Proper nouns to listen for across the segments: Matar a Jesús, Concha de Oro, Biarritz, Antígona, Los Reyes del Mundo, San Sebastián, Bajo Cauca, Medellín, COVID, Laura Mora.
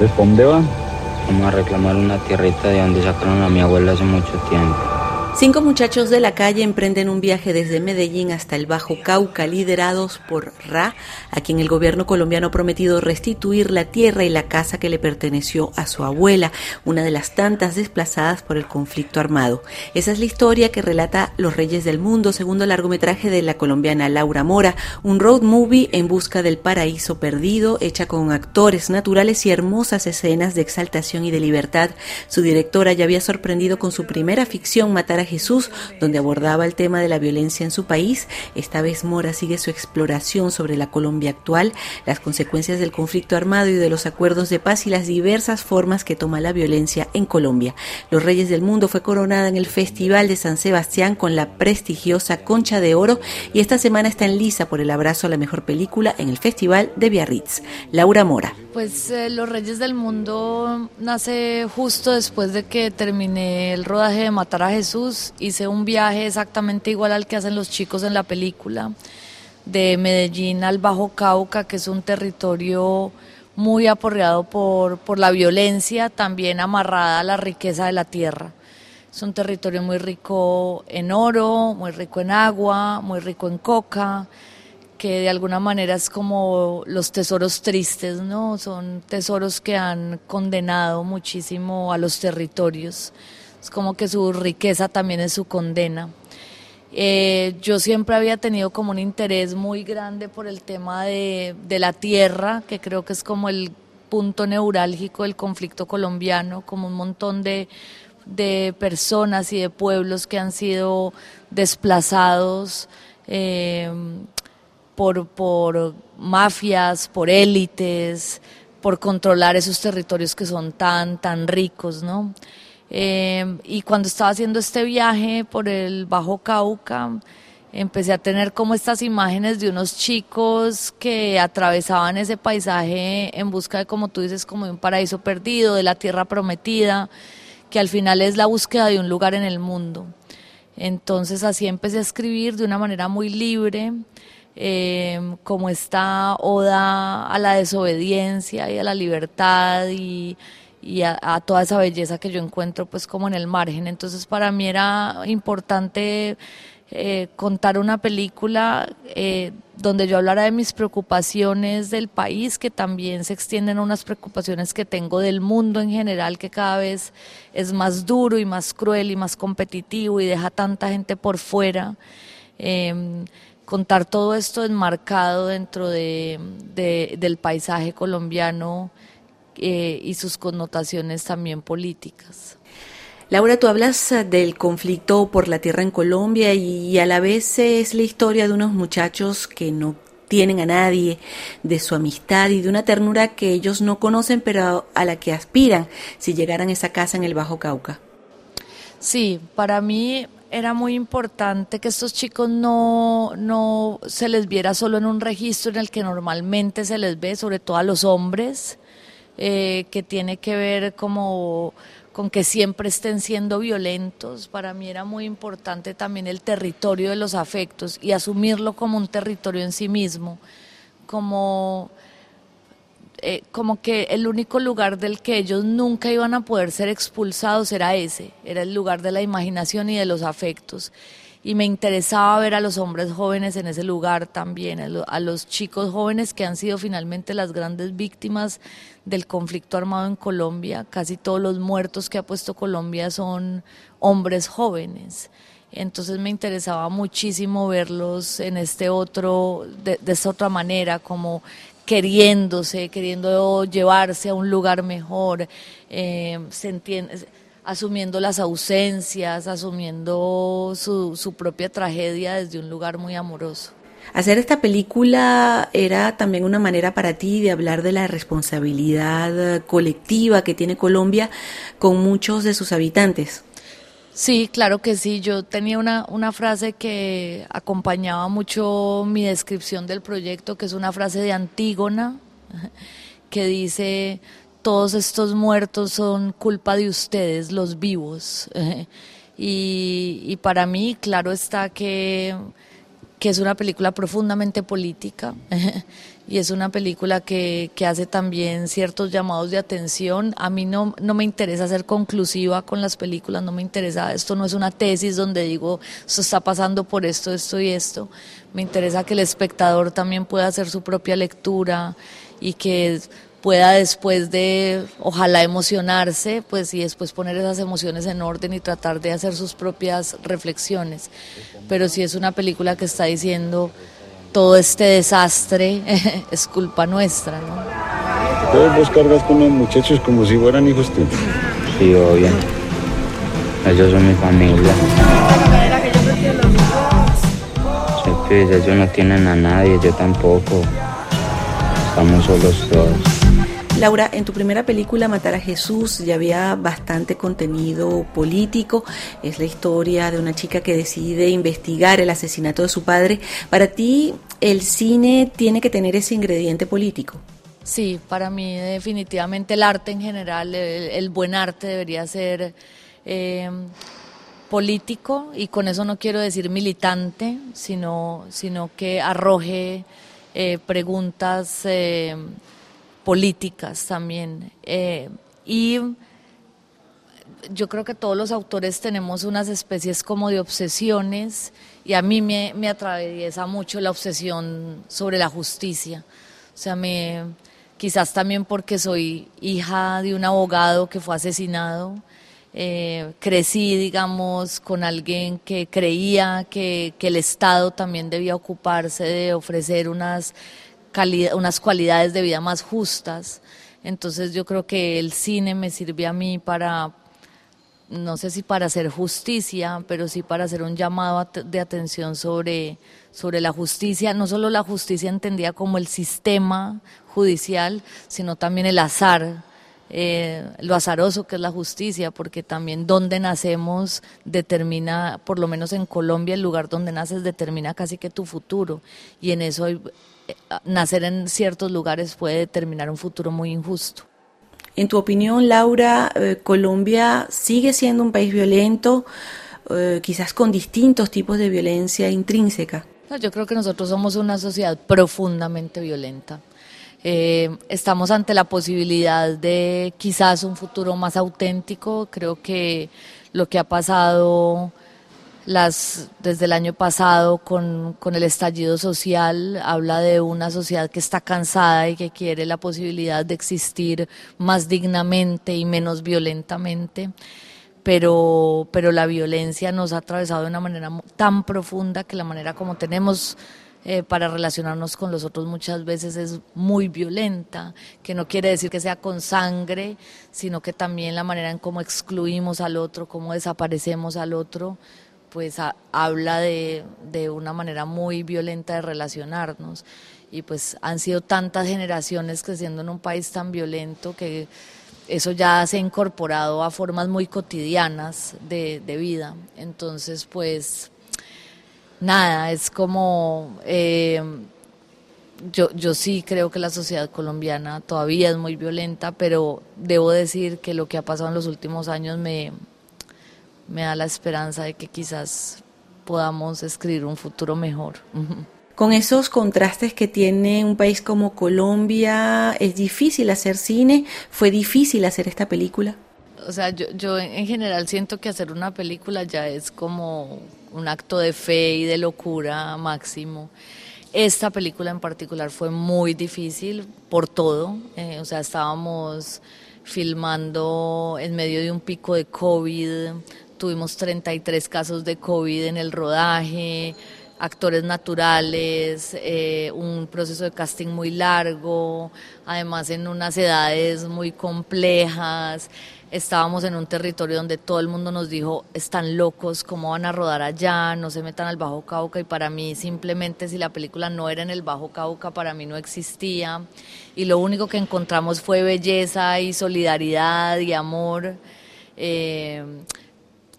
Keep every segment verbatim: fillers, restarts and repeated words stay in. ¿Entonces para dónde va? Vamos a reclamar una tierrita de donde sacaron a mi abuela hace mucho tiempo. Cinco muchachos de la calle emprenden un viaje desde Medellín hasta el Bajo Cauca, liderados por Ra, a quien el gobierno colombiano ha prometido restituir la tierra y la casa que le perteneció a su abuela, una de las tantas desplazadas por el conflicto armado. Esa es la historia que relata Los Reyes del Mundo, segundo largometraje de la colombiana Laura Mora, un road movie en busca del paraíso perdido, hecha con actores naturales y hermosas escenas de exaltación y de libertad. Su directora ya había sorprendido con su primera ficción, Matar a Jesús, donde abordaba el tema de la violencia en su país. Esta vez Mora sigue su exploración sobre la Colombia actual, las consecuencias del conflicto armado y de los acuerdos de paz y las diversas formas que toma la violencia en Colombia. Los Reyes del Mundo fue coronada en el Festival de San Sebastián con la prestigiosa Concha de Oro y esta semana está en liza por el abrazo a la mejor película en el Festival de Biarritz. Laura Mora. Pues eh, Los Reyes del Mundo nace justo después de que terminé el rodaje de Matar a Jesús. Hice un viaje exactamente igual al que hacen los chicos en la película, de Medellín al Bajo Cauca, que es un territorio muy aporreado por, por la violencia, también amarrada a la riqueza de la tierra. Es un territorio muy rico en oro, muy rico en agua, muy rico en coca, que de alguna manera es como los tesoros tristes, ¿no? Son tesoros que han condenado muchísimo a los territorios. Es como que su riqueza también es su condena. Eh, yo siempre había tenido como un interés muy grande por el tema de, de la tierra, que creo que es como el punto neurálgico del conflicto colombiano, como un montón de, de personas y de pueblos que han sido desplazados eh, por, por mafias, por élites, por controlar esos territorios que son tan, tan ricos, ¿no? Eh, y cuando estaba haciendo este viaje por el Bajo Cauca, empecé a tener como estas imágenes de unos chicos que atravesaban ese paisaje en busca de, como tú dices, como de un paraíso perdido, de la tierra prometida, que al final es la búsqueda de un lugar en el mundo. Entonces así empecé a escribir de una manera muy libre, eh, como esta oda a la desobediencia y a la libertad y... y a, a toda esa belleza que yo encuentro pues como en el margen. Entonces para mí era importante eh, contar una película eh, donde yo hablara de mis preocupaciones del país, que también se extienden a unas preocupaciones que tengo del mundo en general, que cada vez es más duro y más cruel y más competitivo y deja tanta gente por fuera. Eh, contar todo esto enmarcado dentro de, de, del paisaje colombiano Eh, y sus connotaciones también políticas. Laura, tú hablas del conflicto por la tierra en Colombia y a la vez es la historia de unos muchachos que no tienen a nadie, de su amistad y de una ternura que ellos no conocen, pero a la que aspiran si llegaran a esa casa en el Bajo Cauca. Sí, para mí era muy importante que estos chicos no, no se les viera solo en un registro en el que normalmente se les ve, sobre todo a los hombres, Eh, que tiene que ver como con que siempre estén siendo violentos. Para mí era muy importante también el territorio de los afectos y asumirlo como un territorio en sí mismo, como, eh, como que el único lugar del que ellos nunca iban a poder ser expulsados era ese, era el lugar de la imaginación y de los afectos. Y me interesaba ver a los hombres jóvenes en ese lugar también, a, lo, a los chicos jóvenes que han sido finalmente las grandes víctimas del conflicto armado en Colombia. Casi todos los muertos que ha puesto Colombia son hombres jóvenes. Entonces me interesaba muchísimo verlos en este otro, de, de esta otra manera, como queriéndose, queriendo llevarse a un lugar mejor, eh, se entiende, asumiendo las ausencias, asumiendo su, su propia tragedia desde un lugar muy amoroso. Hacer esta película era también una manera para ti de hablar de la responsabilidad colectiva que tiene Colombia con muchos de sus habitantes. Sí, claro que sí. Yo tenía una, una frase que acompañaba mucho mi descripción del proyecto, que es una frase de Antígona, que dice... Todos estos muertos son culpa de ustedes, los vivos. Y, y para mí, claro está que que es una película profundamente política y es una película que, que hace también ciertos llamados de atención. A mí no, no me interesa ser conclusiva con las películas, no me interesa, esto no es una tesis donde digo, esto está pasando por esto, esto y esto. Me interesa que el espectador también pueda hacer su propia lectura y que pueda después de, ojalá emocionarse, pues y después poner esas emociones en orden y tratar de hacer sus propias reflexiones. Pero sí es una película que está diciendo, todo este desastre es culpa nuestra, ¿no? Todos vos cargas con los muchachos como si fueran hijos tuyos. Sí, obvio. Ellos son mi familia. Pues ellos no tienen a nadie, yo tampoco. Estamos solos todos. Laura, en tu primera película, Matar a Jesús, ya había bastante contenido político. Es la historia de una chica que decide investigar el asesinato de su padre. Para ti, ¿el cine tiene que tener ese ingrediente político? Sí, para mí definitivamente el arte en general, el, el buen arte debería ser eh, político, y con eso no quiero decir militante, sino, sino que arroje eh, preguntas Eh, políticas también, eh, y yo creo que todos los autores tenemos unas especies como de obsesiones, y a mí me, me atraviesa mucho la obsesión sobre la justicia. O sea, me, quizás también porque soy hija de un abogado que fue asesinado, eh, crecí, digamos, con alguien que creía que, que el Estado también debía ocuparse de ofrecer unas Calidad, unas cualidades de vida más justas. Entonces yo creo que el cine me sirve a mí para, no sé si para hacer justicia, pero sí para hacer un llamado de atención sobre, sobre la justicia, no solo la justicia entendida como el sistema judicial, sino también el azar, eh, lo azaroso que es la justicia, porque también donde nacemos determina, por lo menos en Colombia, el lugar donde naces determina casi que tu futuro, y en eso hay... Nacer en ciertos lugares puede determinar un futuro muy injusto. En tu opinión, Laura, eh, ¿Colombia sigue siendo un país violento, eh, quizás con distintos tipos de violencia intrínseca? No, yo creo que nosotros somos una sociedad profundamente violenta. Eh, estamos ante la posibilidad de quizás un futuro más auténtico. Creo que lo que ha pasado... Las, desde el año pasado con, con el estallido social habla de una sociedad que está cansada y que quiere la posibilidad de existir más dignamente y menos violentamente, pero, pero la violencia nos ha atravesado de una manera tan profunda que la manera como tenemos eh, para relacionarnos con los otros muchas veces es muy violenta, que no quiere decir que sea con sangre, sino que también la manera en cómo excluimos al otro, cómo desaparecemos al otro, pues a, habla de, de una manera muy violenta de relacionarnos, y pues han sido tantas generaciones creciendo en un país tan violento que eso ya se ha incorporado a formas muy cotidianas de, de vida. Entonces pues nada, es como eh, yo, yo sí creo que la sociedad colombiana todavía es muy violenta, pero debo decir que lo que ha pasado en los últimos años me... me da la esperanza de que quizás podamos escribir un futuro mejor. Con esos contrastes que tiene un país como Colombia, ¿es difícil hacer cine? ¿Fue difícil hacer esta película? O sea, yo, yo en general siento que hacer una película ya es como un acto de fe y de locura máximo. Esta película en particular fue muy difícil por todo, eh, o sea, estábamos filmando en medio de un pico de COVID, tuvimos treinta y tres casos de COVID en el rodaje, actores naturales, eh, un proceso de casting muy largo, además en unas edades muy complejas. Estábamos en un territorio donde todo el mundo nos dijo, están locos, ¿cómo van a rodar allá? No se metan al Bajo Cauca, y para mí simplemente si la película no era en el Bajo Cauca, para mí no existía, y lo único que encontramos fue belleza y solidaridad y amor. Eh,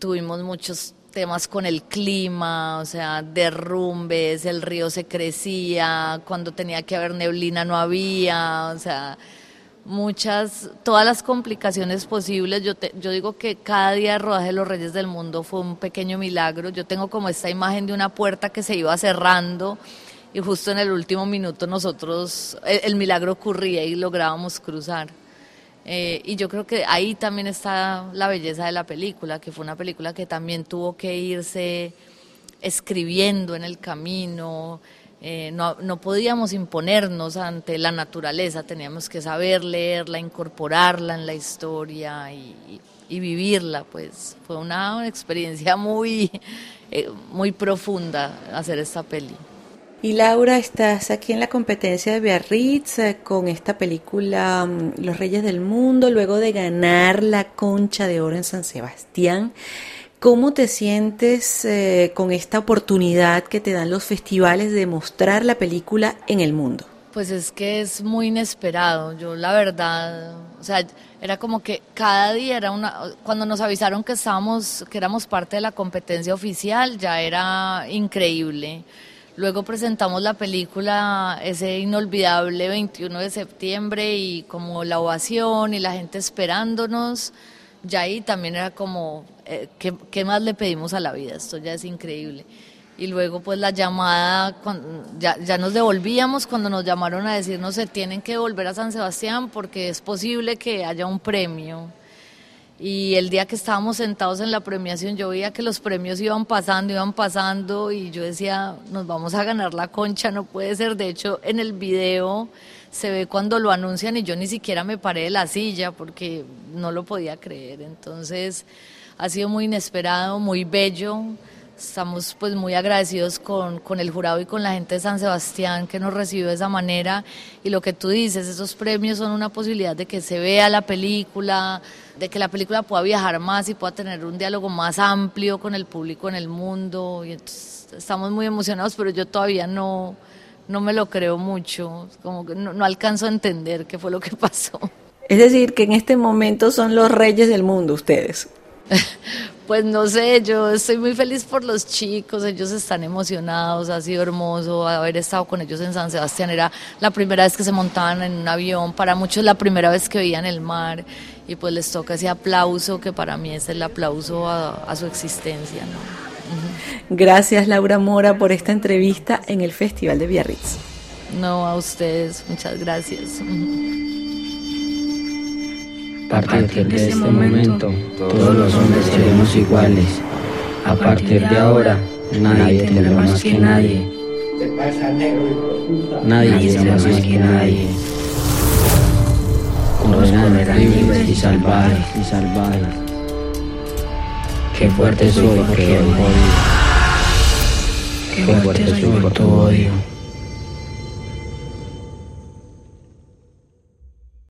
tuvimos muchos temas con el clima, o sea, derrumbes, el río se crecía, cuando tenía que haber neblina no había, o sea, muchas, todas las complicaciones posibles. Yo, te, yo digo que cada día de rodaje de Los Reyes del Mundo fue un pequeño milagro. Yo tengo como esta imagen de una puerta que se iba cerrando y justo en el último minuto nosotros, el, el milagro ocurría y lográbamos cruzar. Eh, y yo creo que ahí también está la belleza de la película, que fue una película que también tuvo que irse escribiendo en el camino. Eh, no, no podíamos imponernos ante la naturaleza, teníamos que saber leerla, incorporarla en la historia y, y vivirla. Pues fue una experiencia muy, eh, muy profunda hacer esta peli. Y Laura, estás aquí en la competencia de Biarritz con esta película Los Reyes del Mundo, luego de ganar la Concha de Oro en San Sebastián. ¿Cómo te sientes eh, con esta oportunidad que te dan los festivales de mostrar la película en el mundo? Pues es que es muy inesperado. Yo la verdad, o sea, era como que cada día era una... Cuando nos avisaron que estábamos, que éramos parte de la competencia oficial, ya era increíble. Luego presentamos la película ese inolvidable veintiuno de septiembre y como la ovación y la gente esperándonos. Ya ahí también era como, eh, ¿qué, ¿qué más le pedimos a la vida? Esto ya es increíble. Y luego pues la llamada, con, ya, ya nos devolvíamos cuando nos llamaron a decirnos se tienen que volver a San Sebastián porque es posible que haya un premio. Y el día que estábamos sentados en la premiación yo veía que los premios iban pasando, iban pasando y yo decía, nos vamos a ganar la Concha, no puede ser. De hecho en el video se ve cuando lo anuncian y yo ni siquiera me paré de la silla porque no lo podía creer. Entonces ha sido muy inesperado, muy bello. Estamos pues muy agradecidos con, con el jurado y con la gente de San Sebastián que nos recibió de esa manera. Y lo que tú dices, esos premios son una posibilidad de que se vea la película, de que la película pueda viajar más y pueda tener un diálogo más amplio con el público en el mundo. Y entonces, estamos muy emocionados, pero yo todavía no... no me lo creo mucho, como que no, no alcanzo a entender qué fue lo que pasó. Es decir, que en este momento son los reyes del mundo ustedes. Pues no sé, yo estoy muy feliz por los chicos, ellos están emocionados, ha sido hermoso haber estado con ellos en San Sebastián, era la primera vez que se montaban en un avión, para muchos la primera vez que veían el mar, y pues les toca ese aplauso que para mí es el aplauso a, a su existencia, ¿no? Gracias Laura Mora por esta entrevista en el Festival de Biarritz. No, a ustedes, muchas gracias. A partir de este momento, todos los hombres seremos iguales. A partir de ahora, nadie tendrá más que nadie. Nadie será más que nadie. Correrán libres y salvajes, y salvajes. Qué fuerte soy, porque hoy voy. Qué fuerte soy por tu odio.